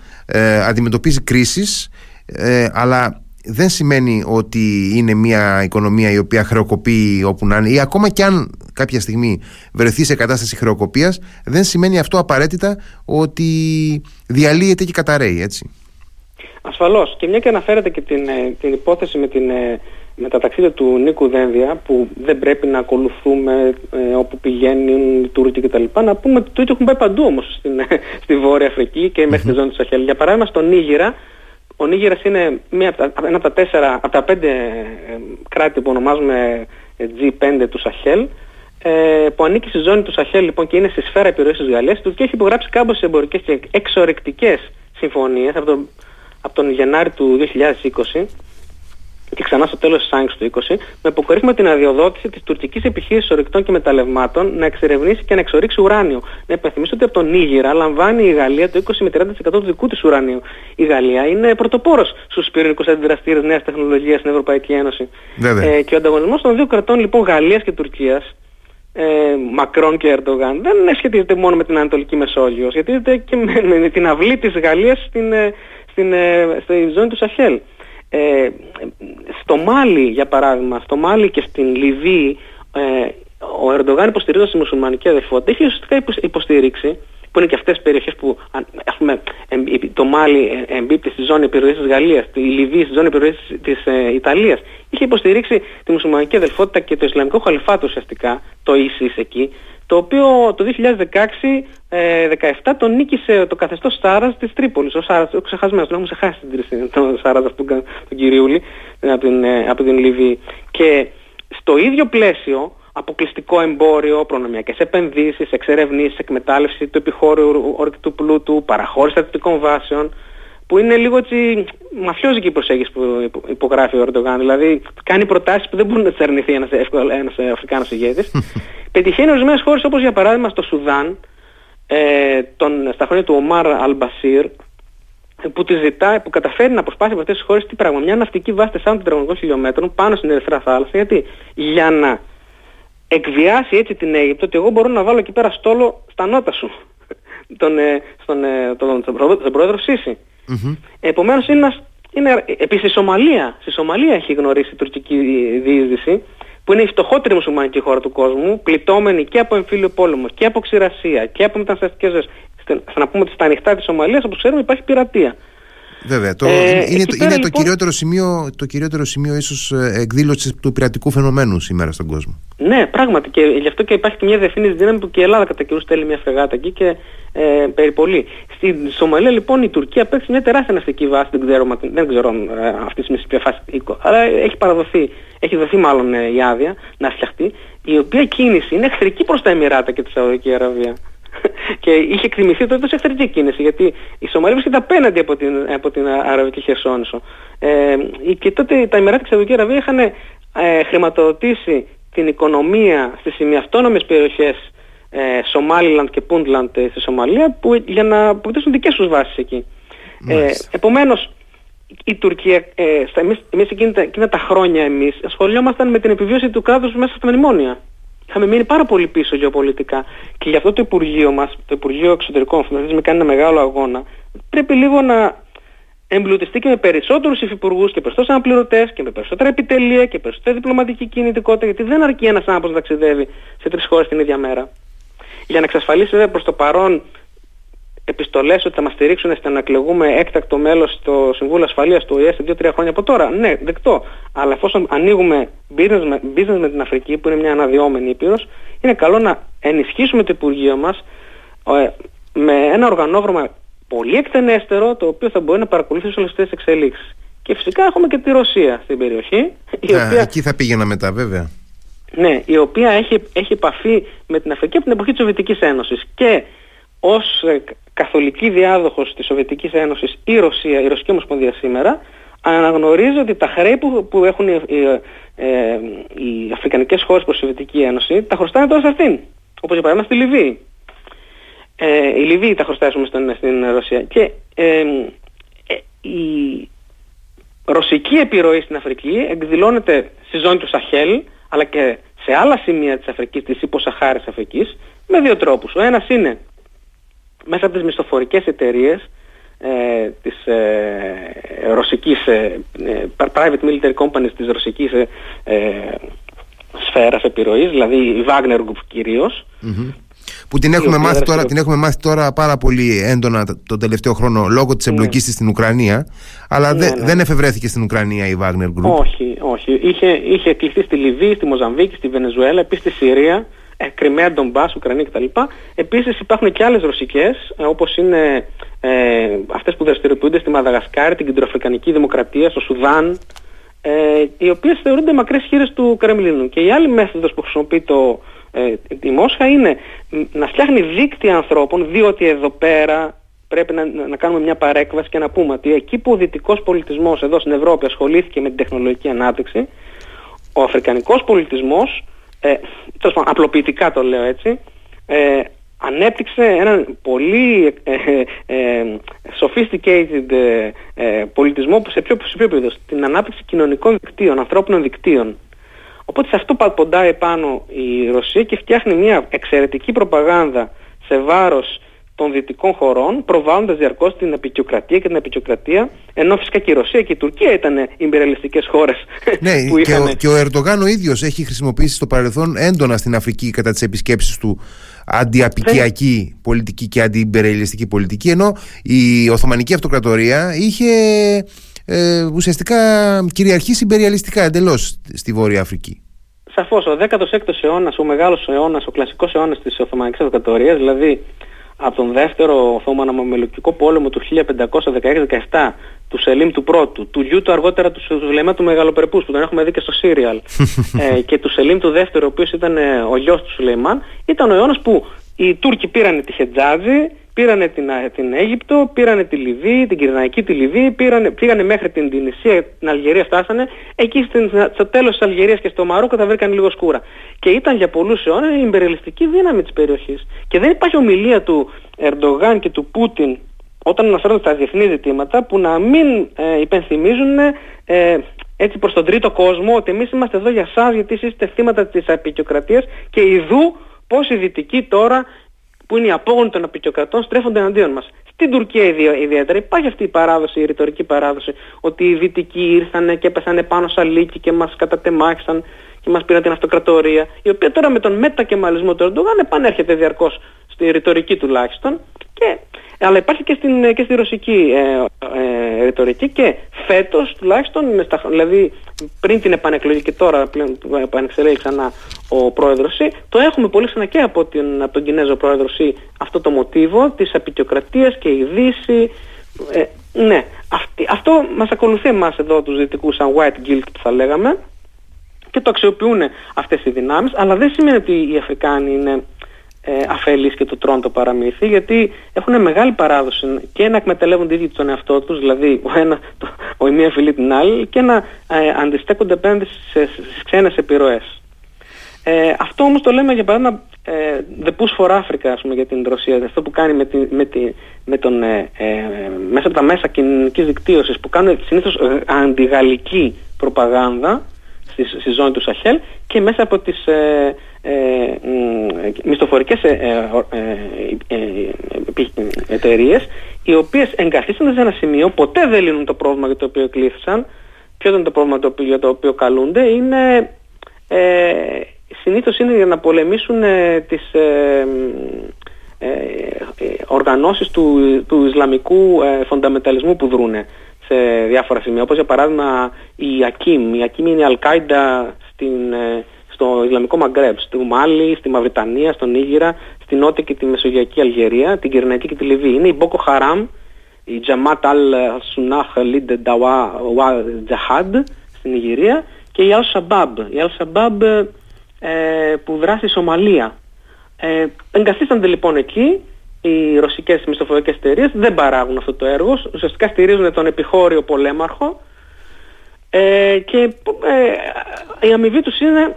αντιμετωπίζει κρίσεις, αλλά δεν σημαίνει ότι είναι μια οικονομία η οποία χρεοκοπεί όπου να είναι, ή ακόμα και αν κάποια στιγμή βρεθεί σε κατάσταση χρεοκοπίας, δεν σημαίνει αυτό απαραίτητα ότι διαλύεται και καταραίει, έτσι. Ασφαλώς. Και μια και αναφέρατε και την υπόθεση με τα ταξίδια του Νίκου Δένδια, που δεν πρέπει να ακολουθούμε όπου πηγαίνουν οι Τούρκοι κτλ. Να πούμε ότι το ίδιο έχουν πάει παντού όμως στη Βόρεια Αφρική και μέχρι τη ζώνη του Σαχέλ. Για παράδειγμα, στον Νίγηρα. Ο Νίγηρας είναι ένα από τα πέντε κράτη που ονομάζουμε G5 του Σαχέλ, που ανήκει στη ζώνη του Σαχέλ λοιπόν και είναι στη σφαίρα επιρροής της Γαλλίας. Του και έχει υπογράψει κάποιες εμπορικές και εξορρυκτικές συμφωνίες από τον Γενάρη του 2020 και ξανά στο τέλος της άνοιξης του 2020, με αποκορύφωμα την αδειοδότηση της τουρκικής επιχείρησης ορυκτών και μεταλλευμάτων να εξερευνήσει και να εξορίξει ουράνιο. Να υπενθυμίσω ότι από τον Νίγηρα λαμβάνει η Γαλλία το 20 με 30% του δικού της ουρανίου. Η Γαλλία είναι πρωτοπόρος στους πυρηνικούς αντιδραστήρες νέας τεχνολογίας στην Ευρωπαϊκή Ένωση. Και ο ανταγωνισμός των δύο κρατών, λοιπόν, Γαλλίας και Τουρκίας, Μακρόν και Ερντογάν, δεν σχετίζεται μόνο με την Ανατολική Μεσόγειο, σχετίζεται και με την αυλή της Γαλλίας στη ζώνη του Σαχέλ. Στο Μάλι, για παράδειγμα, στο Μάλι και στην Λιβύη, ο Ερντογάν υποστηρίζοντας τη μουσουλμανική αδερφότητα είχε ουσιαστικά υποστηρίξει, που είναι και αυτές τις περιοχές που, ας πούμε, το Μάλι εμπίπτει στη ζώνη επιρροής της Γαλλίας, τη Λιβύη στη ζώνη επιρροής της Ιταλίας, είχε υποστηρίξει τη μουσουλμανική αδερφότητα και το Ισλαμικό Χαλιφάτο ουσιαστικά, το Ίσις εκεί, το οποίο το 2016-17 τον νίκησε το καθεστώς Σάρας της Τρίπολης. Ο Σάρας, ο ξεχασμένος, τον έχουμε ξεχάσει τον Σάρας αυτού τον κυριούλη από την Λιβύη. Και στο ίδιο πλαίσιο, αποκλειστικό εμπόριο, προνομιακές επενδύσεις, εξερευνήσεις, εκμετάλλευση του επιχώριου ορυκτού πλούτου, παραχώρηση στρατιωτικών βάσεων, που είναι λίγο έτσι μαφιόζικη προσέγγιση που υπογράφει ο Ερντογάν. Δηλαδή κάνει προτάσεις που δεν μπορεί να τις αρνηθεί ένας Αφρικάνος ηγέτης. Πετυχαίνει ορισμένες χώρες, όπως για παράδειγμα στο Σουδάν, στα χρόνια του Ομάρ Αλ Μπασίρ, που καταφέρει να προσπάσει από αυτές τις χώρες μια ναυτική βάση 4 τετραγωνικών χιλιόμετρων πάνω στην Ερυθρά Θάλασσα. Γιατί? Για να εκβιάσει έτσι την Αίγυπτο, ότι εγώ μπορώ να βάλω εκεί πέρα στόλο στα νότα σου, τον πρόεδρο Σίση. Επομένως, επίσης στη Σομαλία έχει γνωρίσει η τουρκική διείσδυση, που είναι η φτωχότερη μουσουλμανική χώρα του κόσμου, πληττόμενη και από εμφύλιο πόλεμο και από ξηρασία και από μεταναστευτικές ζωές. Να πούμε ότι στα ανοιχτά της Σομαλίας, όπως ξέρουμε, υπάρχει πειρατεία. Βέβαια. Είναι το κυριότερο σημείο ίσως εκδήλωσης του πειρατικού φαινομένου σήμερα στον κόσμο. Ναι, πράγματι. Και γι' αυτό και υπάρχει και μια διεθνής δύναμη που και η Ελλάδα κατά καιρούς στέλνει μια φρεγάτα εκεί και περιπολεί. Στη Σομαλία, λοιπόν, η Τουρκία παίξει μια τεράστια ναυτική βάση. Δεν ξέρω αυτή τη στιγμή σε ποια φάση. Αλλά έχει δοθεί η άδεια να φτιαχτεί, η οποία κίνηση είναι εχθρική προς τα Εμιράτα και τη Σαουδική Αραβία. Και είχε εκτιμηθεί τότε ως εχθρική κίνηση, γιατί η Σομαλία βρίσκεται απέναντι από την Αραβική Χερσόνησο. Και τότε τα Εμιράτα και η Σαουδική Αραβία είχαν χρηματοδοτήσει την οικονομία στις ημιαυτόνομες περιοχές Σομάλιλαντ και Πούντλαντ στη Σομαλία, για να αποκτήσουν δικές τους βάσεις εκεί. Επομένως, η Τουρκία, εμείς εκείνα τα χρόνια ασχολιόμασταν με την επιβίωση του κράτους μέσα στα μνημόνια. Είχαμε μείνει πάρα πολύ πίσω γεωπολιτικά και γι' αυτό το Υπουργείο μας, το Υπουργείο Εξωτερικών, με κάνει ένα μεγάλο αγώνα. Πρέπει λίγο να εμπλουτιστεί και με περισσότερους υφυπουργούς και περισσότερους αναπληρωτές και με περισσότερα επιτελεία και περισσότερη διπλωματική κινητικότητα, γιατί δεν αρκεί ένας άνθρωπος να ταξιδεύει σε 3 χώρες την ίδια μέρα. Για να εξασφαλίσει βέβαια προς το παρόν επιστολές ότι θα μας στηρίξουν ώστε να εκλεγούμε έκτακτο μέλος στο Συμβούλιο Ασφαλείας του ΟΗΕ σε 2-3 χρόνια από τώρα. Ναι, δεκτό. Αλλά εφόσον ανοίγουμε business με την Αφρική, που είναι μια αναδυόμενη ήπειρος, είναι καλό να ενισχύσουμε το Υπουργείο μας με ένα οργανόγραμμα πολύ εκτενέστερο, το οποίο θα μπορεί να παρακολουθήσει όλες αυτές τις εξελίξεις. Και φυσικά έχουμε και τη Ρωσία στην περιοχή. Εκεί θα πήγαινα μετά, βέβαια. Ναι, η οποία έχει επαφή με την Αφρική από την εποχή της Σοβιετικής Ένωσης. Και ως καθολική διάδοχος της Σοβιετικής Ένωσης η Ρωσική Ομοσπονδία σήμερα, αναγνωρίζει ότι τα χρέη που έχουν οι αφρικανικές χώρες προς τη Σοβιετική Ένωση τα χρωστάνε τώρα σε αυτήν. Όπως για παράδειγμα στη Λιβύη. Η Λιβύη τα χρωστάει στην Ρωσία. Και ρωσική επιρροή στην Αφρική εκδηλώνεται στη ζώνη του Σαχέλ, αλλά και σε άλλα σημεία της Αφρικής, της υποσαχάρης Αφρικής, με δύο τρόπους. Ο ένας είναι μέσα από τις μισθοφορικές εταιρείες της ρωσικής private military companies της ρωσικής σφαίρας επιρροής, δηλαδή η Wagner Group κυρίως, που την έχουμε μάθει τώρα πάρα πολύ έντονα τον τελευταίο χρόνο λόγω της εμπλοκής της στην Ουκρανία, αλλά δεν εφευρέθηκε στην Ουκρανία η Wagner Group. Όχι. Είχε εκλειφθεί στη Λιβύη, στη Μοζαμβίκη, στη Βενεζουέλα, επίσης στη Συρία, Κρυμαία, Ντομπάς, Ουκρανία κτλ. Επίσης υπάρχουν και άλλες ρωσικές, όπως είναι αυτές που δραστηριοποιούνται στη Μαδαγασκάρη, την Κεντροαφρικανική Δημοκρατία, στο Σουδάν, οι οποίες θεωρούνται μακρές χείρες του Κρεμλίνου. Και η άλλη μέθοδος που χρησιμοποιεί η Μόσχα είναι να φτιάχνει δίκτυα ανθρώπων, διότι εδώ πέρα πρέπει να κάνουμε μια παρέκβαση και να πούμε ότι εκεί που ο δυτικός πολιτισμός εδώ στην Ευρώπη ασχολήθηκε με την τεχνολογική ανάπτυξη, ο αφρικανικός πολιτισμός, απλοποιητικά το λέω έτσι, ανέπτυξε έναν πολύ sophisticated πολιτισμό που σε πιο επίπεδο, την ανάπτυξη κοινωνικών δικτύων, ανθρώπινων δικτύων. Οπότε σε αυτό ποντάει πάνω η Ρωσία και φτιάχνει μια εξαιρετική προπαγάνδα σε βάρος των δυτικών χωρών, προβάλλοντας διαρκώς την αποικιοκρατία και την αποικιοκρατία, ενώ φυσικά και η Ρωσία και η Τουρκία ήταν ιμπεριαλιστικές χώρες. Ναι, που και ο Ερντογάν ο ίδιος έχει χρησιμοποιήσει στο παρελθόν έντονα στην Αφρική κατά τις επισκέψεις του αντιαπικιακή πολιτική και αντιιμπεριαλιστική πολιτική, ενώ η Οθωμανική Αυτοκρατορία είχε ουσιαστικά κυριαρχεί συμπεριαλιστικά εντελώς στη Βόρεια Αφρική. Σαφώς, ο 16ος αιώνας, ο μεγάλος αιώνας, ο κλασικός αιώνας της Οθωμανικής Αυτοκρατορίας, δηλαδή από τον δεύτερο Οθωμανο-Μαμελουκικό πόλεμο του 1516-17, του Σελίμ του πρώτου, του γιου του αργότερα του Σουλεϊμάν του Μεγαλοπερπούς, που τον έχουμε δει και στο σύριαλ, και του Σελίμ του δεύτερου, ο οποίος ήταν ο γιος του Σουλεϊμάν, ήταν ο αιώνας που οι Τούρκοι πήρανε τη Χετζάζη, πήρανε την Αίγυπτο, πήρανε τη Λιβύη, την Κυρηναϊκή τη Λιβύη, πήγανε μέχρι την Τινησία, την Αλγερία φτάσανε, εκεί στο τέλος της Αλγερίας και στο Μαρόκο τα βρήκαν λίγο σκούρα. Και ήταν για πολλούς αιώνες η ιμπεριαλιστική δύναμη της περιοχής. Και δεν υπάρχει ομιλία του Ερντογάν και του Πούτιν όταν αναφέρονται στα διεθνή ζητήματα που να μην υπενθυμίζουν έτσι προς τον τρίτο κόσμο ότι εμείς είμαστε εδώ για εσάς, γιατί εσείς είστε θύματα της αποικιοκρατίας, και ειδού πώς οι δυτικοί τώρα, που είναι οι απόγονοι των αποικιοκρατών, στρέφονται εναντίον μας. Στην Τουρκία ιδιαίτερα υπάρχει αυτή η παράδοση, η ρητορική παράδοση, ότι οι δυτικοί ήρθαν και έπεσαν πάνω σαλίκι και μας κατατεμάχισαν και μας πήραν την αυτοκρατορία, η οποία τώρα με τον μετακεμαλισμό του Ερντογάν επανέρχεται διαρκώς, στη ρητορική τουλάχιστον, αλλά υπάρχει και στη ρωσική ρητορική, και φέτος τουλάχιστον, δηλαδή πριν την επανεκλογή και τώρα πλέον επανεξελέγει ξανά ο πρόεδρος Σι, το έχουμε πολύ ξανά και από τον Κινέζο πρόεδρο Σι αυτό το μοτίβο της αποικιοκρατίας και η Δύση. Ναι, αυτό μας ακολουθεί εμάς εδώ τους δυτικούς σαν white guilt που θα λέγαμε, και το αξιοποιούν αυτές οι δυνάμεις, αλλά δεν σημαίνει ότι οι Αφρικάνοι είναι αφελείς και το τρώνε το παραμύθι, γιατί έχουν μεγάλη παράδοση και να εκμεταλλεύονται ήδη τον εαυτό τους, δηλαδή η μία φιλεί την άλλη, και να αντιστέκονται απέναντι στις ξένες επιρροές. Αυτό όμως το λέμε για παράδειγμα the push for Africa, ας πούμε, για την Ρωσία, αυτό που κάνει μέσα από τα μέσα κοινωνικής δικτύωσης, που κάνουν συνήθως αντιγαλλική προπαγάνδα στη ζώνη του Σαχέλ, και μέσα από τις μισθοφορικές εταιρείες, οι οποίες εγκαθίστανται σε ένα σημείο, ποτέ δεν λύνουν το πρόβλημα για το οποίο εκλήθησαν. Ποιο ήταν το πρόβλημα για το οποίο καλούνται? Συνήθως είναι για να πολεμήσουν τις οργανώσεις του Ισλαμικού φονταμεταλισμού που δρούνε σε διάφορα σημεία, όπως για παράδειγμα η Ακήμ. Η Ακήμ είναι η Αλκάιντα στο Ισλαμικό Μαγκρέμπ, στο Μάλι, στη Μαυριτανία, στον Νίγηρα, στη Νότια και τη Μεσογειακή Αλγερία, την Κυρηναϊκή και τη Λιβύη. Είναι η Μπόκο Χαράμ, η Τζαμάτ Αλ Σουνάχ Λίντε Νταουά Τζαχάντ στην Νιγηρία, και η Αλ Σαμπάμ. Η Αλ Σαμπάμ που δράσει στη Σομαλία. Εγκαθίστανται λοιπόν εκεί οι ρωσικές μισθοφορικές εταιρείες, δεν παράγουν αυτό το έργο, ουσιαστικά στηρίζουν τον επιχώριο πολέμαρχο, και η αμοιβή τους είναι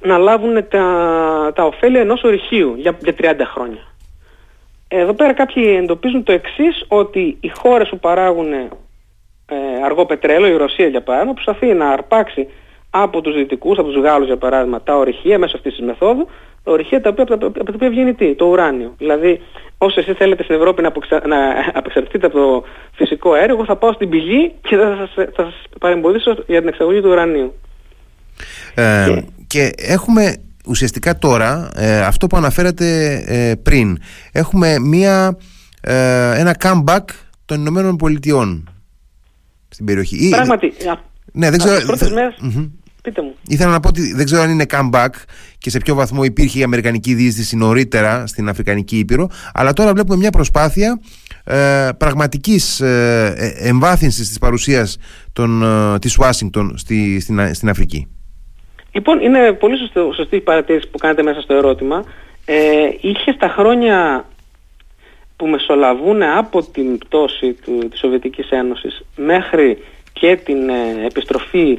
να λάβουν τα ωφέλη ενός ορυχείου για 30 χρόνια. Εδώ πέρα κάποιοι εντοπίζουν το εξής, ότι οι χώρες που παράγουν αργό πετρέλαιο, η Ρωσία για παράδειγμα, προσπαθεί να αρπάξει από τους δυτικούς, από τους Γάλλους για παράδειγμα, τα ορυχεία μέσω αυτής της μεθόδου, τα ορυχεία από τα οποία βγαίνει τι, το ουράνιο. Δηλαδή, όσο εσείς θέλετε στην Ευρώπη να απεξαρτηθείτε από το φυσικό αέριο, εγώ θα πάω στην πηγή και θα σας παρεμποδίσω για την εξαγωγή του ουρανίου. Και έχουμε ουσιαστικά τώρα αυτό που αναφέρατε πριν. Έχουμε ένα comeback των Ηνωμένων Πολιτειών στην περιοχή. Πράγματι. Ναι, δεν ξέρω. Πείτε μου. Ήθελα να πω ότι δεν ξέρω αν είναι comeback και σε ποιο βαθμό υπήρχε η αμερικανική διείσδυση νωρίτερα στην Αφρικανική Ήπειρο, αλλά τώρα βλέπουμε μια προσπάθεια πραγματικής εμβάθυνσης της παρουσίας της Ουάσιγκτον στην Αφρική. Λοιπόν, είναι πολύ σωστή η παρατήρηση που κάνετε μέσα στο ερώτημα. Είχε στα χρόνια που μεσολαβούν από την πτώση της Σοβιετικής Ένωσης μέχρι και την επιστροφή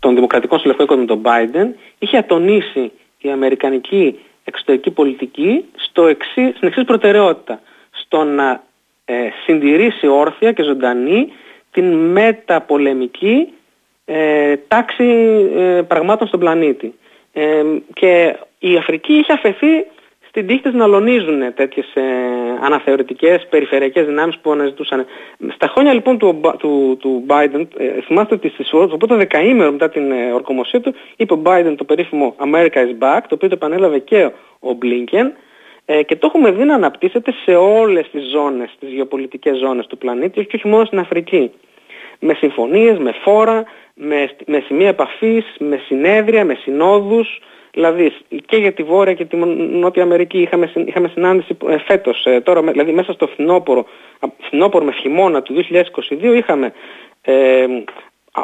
των δημοκρατικών στο Λευκό Οίκο με τον Μπάιντεν, είχε ατονίσει η αμερικανική εξωτερική πολιτική στην εξής προτεραιότητα: στο να συντηρήσει όρθια και ζωντανή την μεταπολεμική τάξη πραγμάτων στον πλανήτη. Και η Αφρική είχε αφαιθεί στην τύχη της να αλωνίζουν τέτοιες αναθεωρητικές περιφερειακές δυνάμεις που αναζητούσαν. Στα χρόνια λοιπόν του Biden, θυμάστε ότι το πρώτο δεκαήμερο μετά την ορκομοσία του, είπε ο Biden το περίφημο America is back, το οποίο το επανέλαβε και ο Blinken, και το έχουμε δει να αναπτύσσεται σε όλες τις ζώνες, τις γεωπολιτικές ζώνες του πλανήτη και όχι μόνο στην Αφρική. Με συμφωνίες, με φόρα, με σημεία επαφής, με συνέδρια, με συνόδους. Δηλαδή και για τη Βόρεια και τη Νότια Αμερική είχαμε συνάντηση φέτος, τώρα, δηλαδή μέσα στο φθινόπωρο με χειμώνα του 2022 είχαμε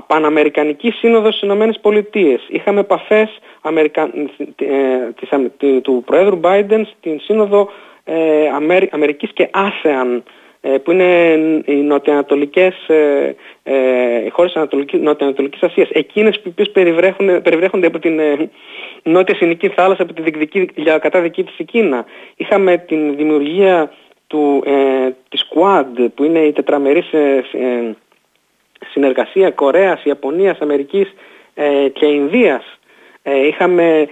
Παναμερικανική Σύνοδο στις Ηνωμένες Πολιτείες, είχαμε επαφές του Προέδρου Biden στην Σύνοδο Αμερικής και ASEAN, που είναι οι νοτιοανατολικές χώρες της Νοτιοανατολικής Ασίας, εκείνες που περιβρέχονται από την νότια Συνική θάλασσα, από τη διεκδική κατά δική της η Κίνα. Είχαμε την δημιουργία της Quad, που είναι η τετραμερής συνεργασία Κορέας, Ιαπωνίας, Αμερικής και Ινδίας. Είχαμε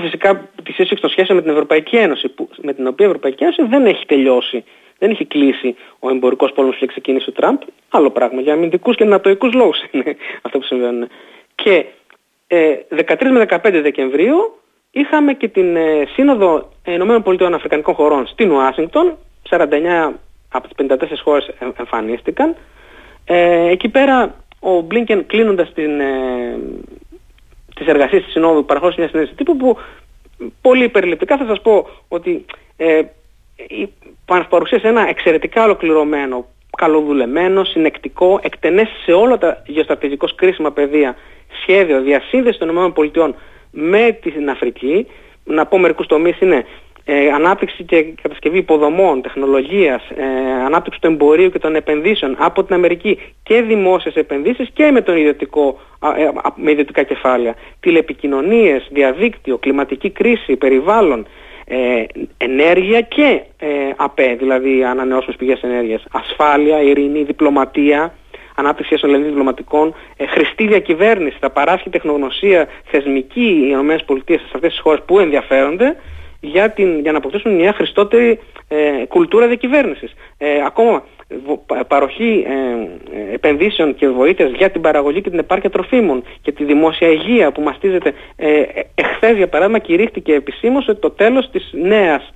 φυσικά τη σύσφυξη των σχέσεων με την Ευρωπαϊκή Ένωση, με την οποία η Ευρωπαϊκή Ένωση δεν έχει τελειώσει, δεν έχει κλείσει ο εμπορικός πόλεμος που ξεκίνησε ο Τραμπ. Άλλο πράγμα, για αμυντικούς και νατοικούς λόγους είναι αυτό που συμβαίνουν. Και 13 με 15 Δεκεμβρίου είχαμε και την Σύνοδο ΗΠΑ Αφρικανικών χωρών στην Ουάσιγκτον, 49 από τις 54 χώρες εμφανίστηκαν. Εκεί πέρα ο Μπλίνκεν, κλείνοντας τις εργασίες της Συνόδου, παραχώρησε μια συνέντευξη τύπου που πολύ περιληπτικά θα σας πω ότι παρουσίασε ένα εξαιρετικά ολοκληρωμένο, καλοδουλεμένο, συνεκτικό, εκτενές σε όλα τα γεωστρατηγικώς κρίσιμα πεδία σχέδιο διασύνδεση των ΗΠΑ με την Αφρική. Να πω μερικούς τομείς είναι ανάπτυξη και κατασκευή υποδομών, τεχνολογίας, ανάπτυξη του εμπορίου και των επενδύσεων από την Αμερική και δημόσιες επενδύσεις και με τον με ιδιωτικά κεφάλαια, τηλεπικοινωνίες, διαδίκτυο, κλιματική κρίση, περιβάλλον, ενέργεια και ΑΠΕ, δηλαδή ανανεώσιμες πηγές ενέργειας, ασφάλεια, ειρήνη, διπλωματία, ανάπτυξη έσων διπλωματικών, χρηστή διακυβέρνηση, θα παράσχει τεχνογνωσία θεσμική οι ΗΠΑ σε αυτές τις χώρες που ενδιαφέρονται, για να αποκτήσουν μια χρηστότερη κουλτούρα διακυβέρνησης. Ακόμα παροχή επενδύσεων και βοήθειας για την παραγωγή και την επάρκεια τροφίμων και τη δημόσια υγεία που μαστίζεται. Εχθές για παράδειγμα κηρύχθηκε επισήμως το τέλος της νέας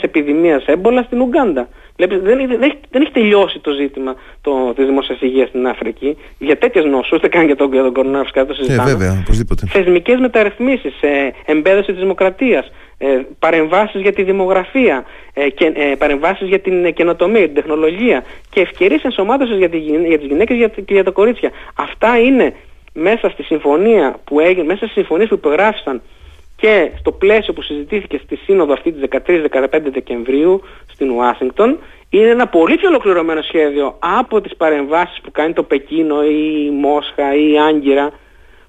επιδημίας έμπολα στην Ουγκάντα. Βλέπεις, δεν έχει τελειώσει το ζήτημα της δημόσιας υγείας στην Αφρική. Για τέτοιες νόσους, δεν κάνει για τον κορονοϊό φυσικά, το συζητάμε. Βέβαια, οπωσδήποτε. Θεσμικές μεταρρυθμίσεις, εμπέδωση της δημοκρατίας, παρεμβάσεις για τη δημογραφία, παρεμβάσεις για την καινοτομία, την τεχνολογία και ευκαιρίες ενσωμάτωσης για τις γυναίκες και για τα κορίτσια. Αυτά είναι μέσα στη συμφωνία που έγινε, μέσα στις συμφωνίες που υπογράφησαν και στο πλαίσιο που συζητήθηκε στη σύνοδο αυτή της 13-15 Δεκεμβρίου στην Ουάσιγκτον. Είναι ένα πολύ πιο ολοκληρωμένο σχέδιο από τις παρεμβάσεις που κάνει το Πεκίνο ή η Μόσχα ή η Άγκυρα,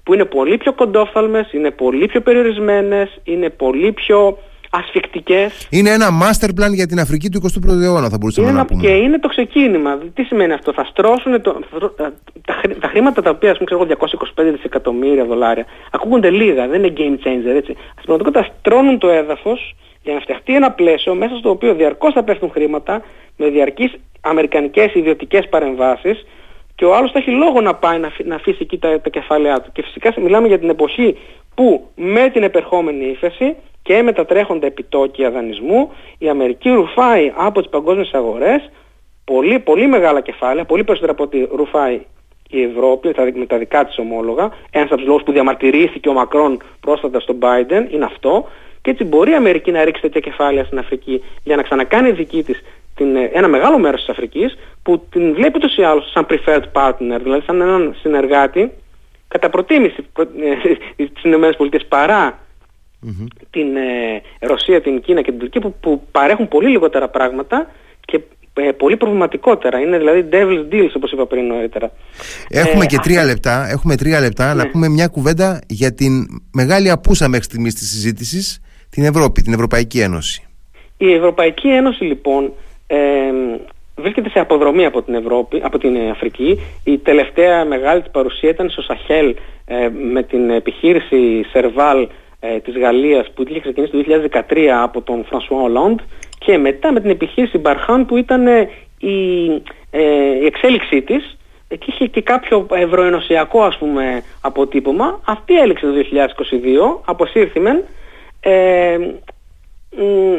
που είναι πολύ πιο κοντόφθαλμες, είναι πολύ πιο περιορισμένες, είναι πολύ πιο ασφικτικές. Είναι ένα master plan για την Αφρική του 21ου αιώνα, θα μπορούσαμε να πούμε. Και είναι το ξεκίνημα. Τι σημαίνει αυτό? Θα στρώσουν τα χρήματα τα οποία, ας πούμε, ξέρω, 225 δισεκατομμύρια δολάρια. Ακούγονται λίγα, δεν είναι game changer, έτσι. Στην πραγματικότητα στρώνουν το έδαφος για να φτιαχτεί ένα πλαίσιο μέσα στο οποίο διαρκώς θα πέφτουν χρήματα με διαρκείς αμερικανικές ιδιωτικές παρεμβάσεις. Και ο άλλος θα έχει λόγο να πάει να αφήσει εκεί τα κεφάλαιά του. Και φυσικά μιλάμε για την εποχή που με την επερχόμενη ύφεση και με τα τρέχοντα επιτόκια δανεισμού η Αμερική ρουφάει από τις παγκόσμιες αγορές πολύ, πολύ μεγάλα κεφάλαια, πολύ περισσότερα από ό,τι ρουφάει η Ευρώπη με τα δικά της ομόλογα. Ένας από τους λόγους που διαμαρτυρήθηκε ο Μακρόν πρόσφατα στον Μπάιντεν είναι αυτό. Και έτσι μπορεί η Αμερική να ρίξει τέτοια κεφάλαια στην Αφρική για να ξανακάνει δική της ένα μεγάλο μέρος της Αφρικής, που την βλέπει ούτως ή άλλως σαν preferred partner, δηλαδή σαν έναν συνεργάτη κατά προτίμηση στις ΗΠΑ παρά την Ρωσία, την Κίνα και την Τουρκία, που παρέχουν πολύ λιγότερα πράγματα και πολύ προβληματικότερα. Είναι δηλαδή devil's deals, όπως είπα πριν νωρίτερα. Έχουμε και 3 λεπτά, ναι. Να πούμε μια κουβέντα για την μεγάλη απούσα μέχρι στιγμής της συζήτησης, την Ευρώπη, την Ευρωπαϊκή Ένωση. Η Ευρωπαϊκή Ένωση λοιπόν βρίσκεται σε αποδρομή από την Ευρώπη, από την Αφρική. Η τελευταία μεγάλη της παρουσία ήταν στο Σαχέλ με την επιχείρηση Σερβάλ της Γαλλίας που είχε ξεκινήσει το 2013 από τον Φρανσουά Ολάντ, και μετά με την επιχείρηση Μπαρχάν που ήταν η εξέλιξή της και είχε και κάποιο ευρωενωσιακό, ας πούμε, αποτύπωμα. Αυτή έληξε το 2022, αποσύρθημεν.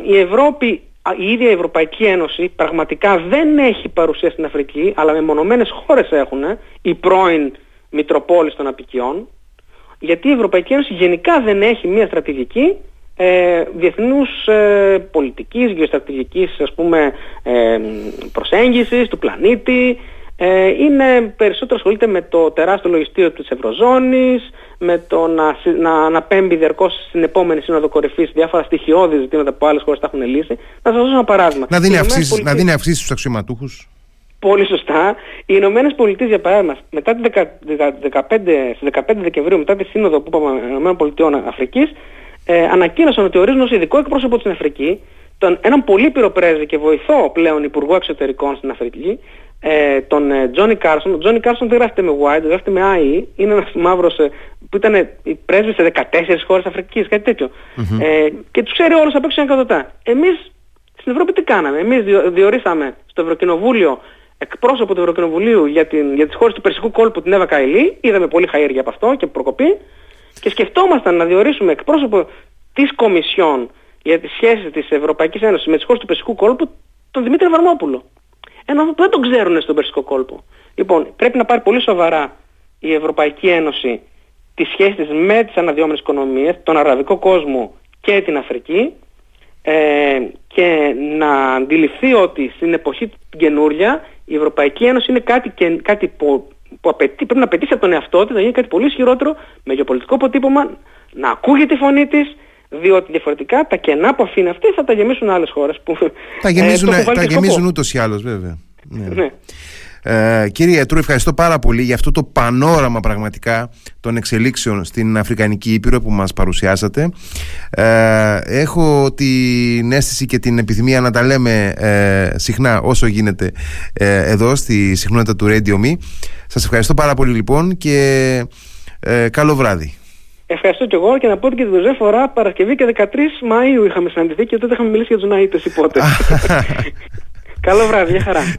Η Ευρώπη, η ίδια η Ευρωπαϊκή Ένωση πραγματικά δεν έχει παρουσία στην Αφρική, αλλά μεμονωμένες χώρες έχουν, οι πρώην μητροπόλεις των απικιών, γιατί η Ευρωπαϊκή Ένωση γενικά δεν έχει μια στρατηγική διεθνούς πολιτικής, γεωστρατηγικής, ας πούμε, προσέγγισης του πλανήτη. Είναι περισσότερο, ασχολείται με το τεράστιο λογιστήριο της Ευρωζώνης, με το να αναπέμπει διαρκώς στην επόμενη σύνοδο κορυφής διάφορα στοιχειώδη ζητήματα που άλλες χώρες τα έχουν λύσει. Να σας δώσω ένα παράδειγμα. Να δίνει αυξήσεις στους αξιωματούχους. Πολύ σωστά. Οι Ηνωμένες Πολιτείες, για παράδειγμα, μετά τις 15 Δεκεμβρίου, μετά τη σύνοδο που είπαμε ΗΠΑ Αφρικής, ανακοίνωσαν ότι ορίζουν ως ειδικό εκπρόσωπο στην Αφρική έναν πολύπυρο πρέσβη και βοηθό πλέον υπουργό εξωτερικών στην Αφρική, τον Τζόνι Κάρσον. Ο Τζόνι Κάρσον δεν γράφεται με Y, γράφεται με IE. Είναι ένας μαύρος που ήταν πρέσβης σε 14 χώρες Αφρικής, κάτι τέτοιο. Και τους ξέρει όλους απ' έξω εκατοτά. Εμείς στην Ευρώπη τι κάναμε? Εμείς διορίσαμε στο Ευρωκοινοβούλιο εκπρόσωπο του Ευρωκοινοβουλίου για τις χώρες του Περσικού κόλπου, την Εύα Καϊλή. Είδαμε πολύ χαΐρια από αυτό και προκοπή. Και σκεφτόμασταν να διορίσουμε εκπρόσωπο της Κομισιόν για τις σχέσεις της Ευρωπαϊκής Ένωσης με τις χώρες του Περσικού κόλπου, τον Δημήτρη Βαρνόπουλο. Ένα που δεν τον ξέρουν στον Περσικό κόλπο. Λοιπόν, πρέπει να πάρει πολύ σοβαρά η Ευρωπαϊκή Ένωση τις σχέσεις της με τις αναδυόμενες οικονομίες, τον αραβικό κόσμο και την Αφρική, και να αντιληφθεί ότι στην εποχή την καινούρια η Ευρωπαϊκή Ένωση είναι κάτι που πρέπει να απαιτήσει από τον εαυτό της να γίνει κάτι πολύ ισχυρότερο, με γεωπολιτικό αποτύπωμα, να ακούγει τη φωνή της, διότι διαφορετικά τα κενά που αφήνει αυτή θα τα γεμίσουν άλλες χώρες που τα γεμίζουν ούτως ή άλλως, βέβαια. Ναι. Κύριε Ιατρού, ευχαριστώ πάρα πολύ για αυτό το πανόραμα πραγματικά των εξελίξεων στην Αφρικανική Ήπειρο που μας παρουσιάσατε. Έχω την αίσθηση και την επιθυμία να τα λέμε συχνά όσο γίνεται εδώ στη συχνότητα του Radio Me. Σας ευχαριστώ πάρα πολύ λοιπόν και καλό βράδυ. Ευχαριστώ και εγώ, και να πω ότι και την τελευταία φορά, Παρασκευή και 13 Μαΐου είχαμε συναντηθεί και τότε είχαμε μιλήσει για τους Ναΐτες υπότε. Καλό βράδυ, για χαρά.